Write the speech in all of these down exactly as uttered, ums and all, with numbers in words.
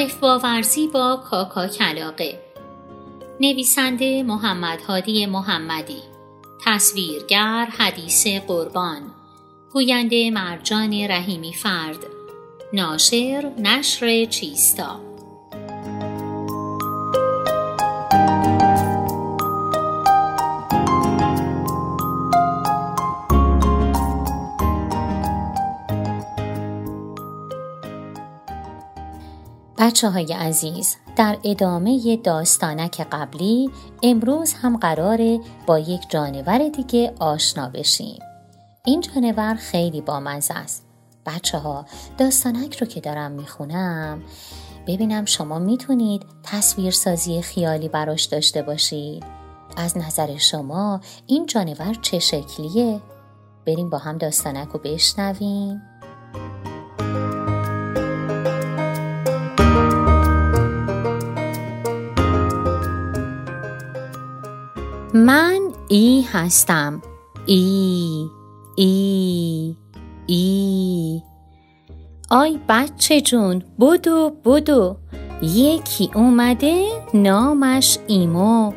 الفباورزی با کاکا کلاغ. نویسنده محمد هادی محمدی، تصویرگر حدیث قربان، گوینده مرجان رحیمی فرد، ناشر نشر چیستا. بچه های عزیز، در ادامه داستانک قبلی امروز هم قراره با یک جانور دیگه آشنا بشیم. این جانور خیلی بامزه است. بچه ها، داستانک رو که دارم میخونم ببینم شما میتونید تصویرسازی خیالی براش داشته باشید. از نظر شما این جانور چه شکلیه؟ بریم با هم داستانک رو بشنویم. من ای هستم. ای ای ای آی بچه جون، بدو بدو، یکی اومده نامش ایمو.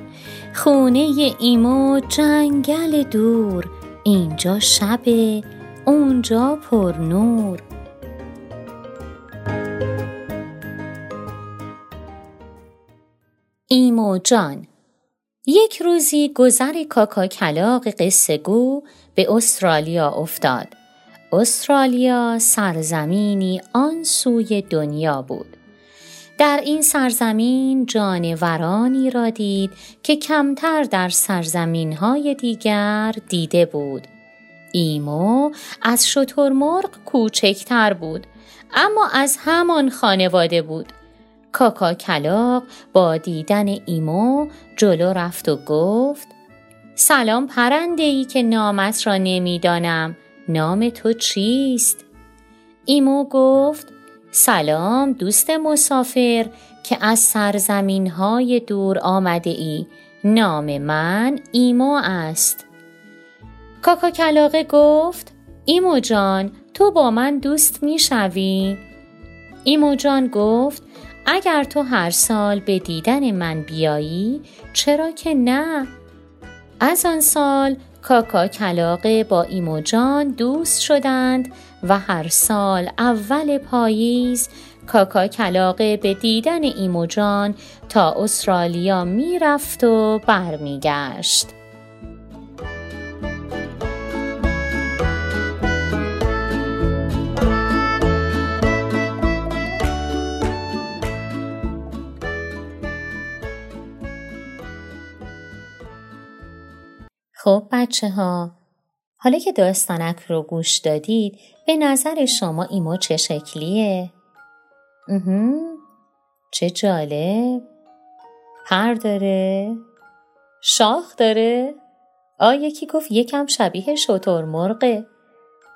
خونه ایمو جنگل دور، اینجا شبه اونجا پر نور. ایمو جان. یک روزی گذر کاکا کلاغ قصه گو به استرالیا افتاد. استرالیا سرزمینی آن سوی دنیا بود. در این سرزمین جانورانی را دید که کمتر در سرزمین‌های دیگر دیده بود. ایمو از شترمرغ کوچکتر بود، اما از همان خانواده بود. کاکا کلاغ با دیدن ایمو جلو رفت و گفت: سلام پرنده‌ای که نامت را نمیدانم، نام تو چیست؟ ایمو گفت: سلام دوست مسافر که از سرزمین‌های دور آمده ای، نام من ایمو است. کاکا کلاغ گفت: ایمو جان، تو با من دوست میشوی؟ ایمو جان گفت: اگر تو هر سال به دیدن من بیایی، چرا که نه؟ از آن سال کاکا کلاغ با ایمو جان دوست شدند و هر سال اول پاییز کاکا کلاغ به دیدن ایمو جان تا استرالیا می رفت و برمی گشت. خب بچه ها، حالا که داستانک رو گوش دادید، به نظر شما ایمو چه شکلیه؟ اهم، چه جالب! پر داره؟ شاخ داره؟ آ یکی گفت یکم شبیه شترمرغه.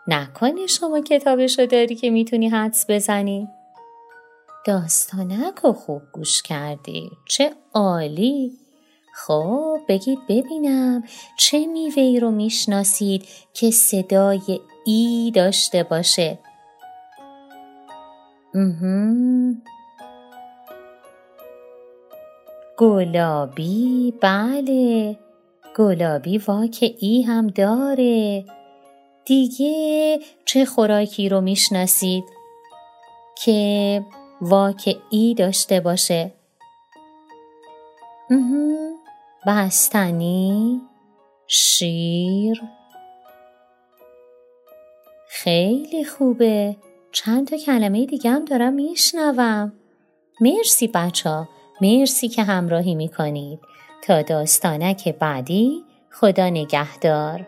نکنه شما کتابشو داری که میتونی حدس بزنی؟ داستانک رو خوب گوش کردی، چه عالی! خب بگید ببینم چه میوه‌ای رو میشناسید که صدای ای داشته باشه؟ مهم. گلابی. بله، گلابی واکه ای هم داره. دیگه چه خوراکی رو میشناسید که واکه ای داشته باشه؟ مهم. بستنی، شیر. خیلی خوبه. چند تا کلمه دیگه هم دارم میشنوم. مرسی بچه ها، مرسی که همراهی میکنید. تا داستانک بعدی، خدا نگهدار.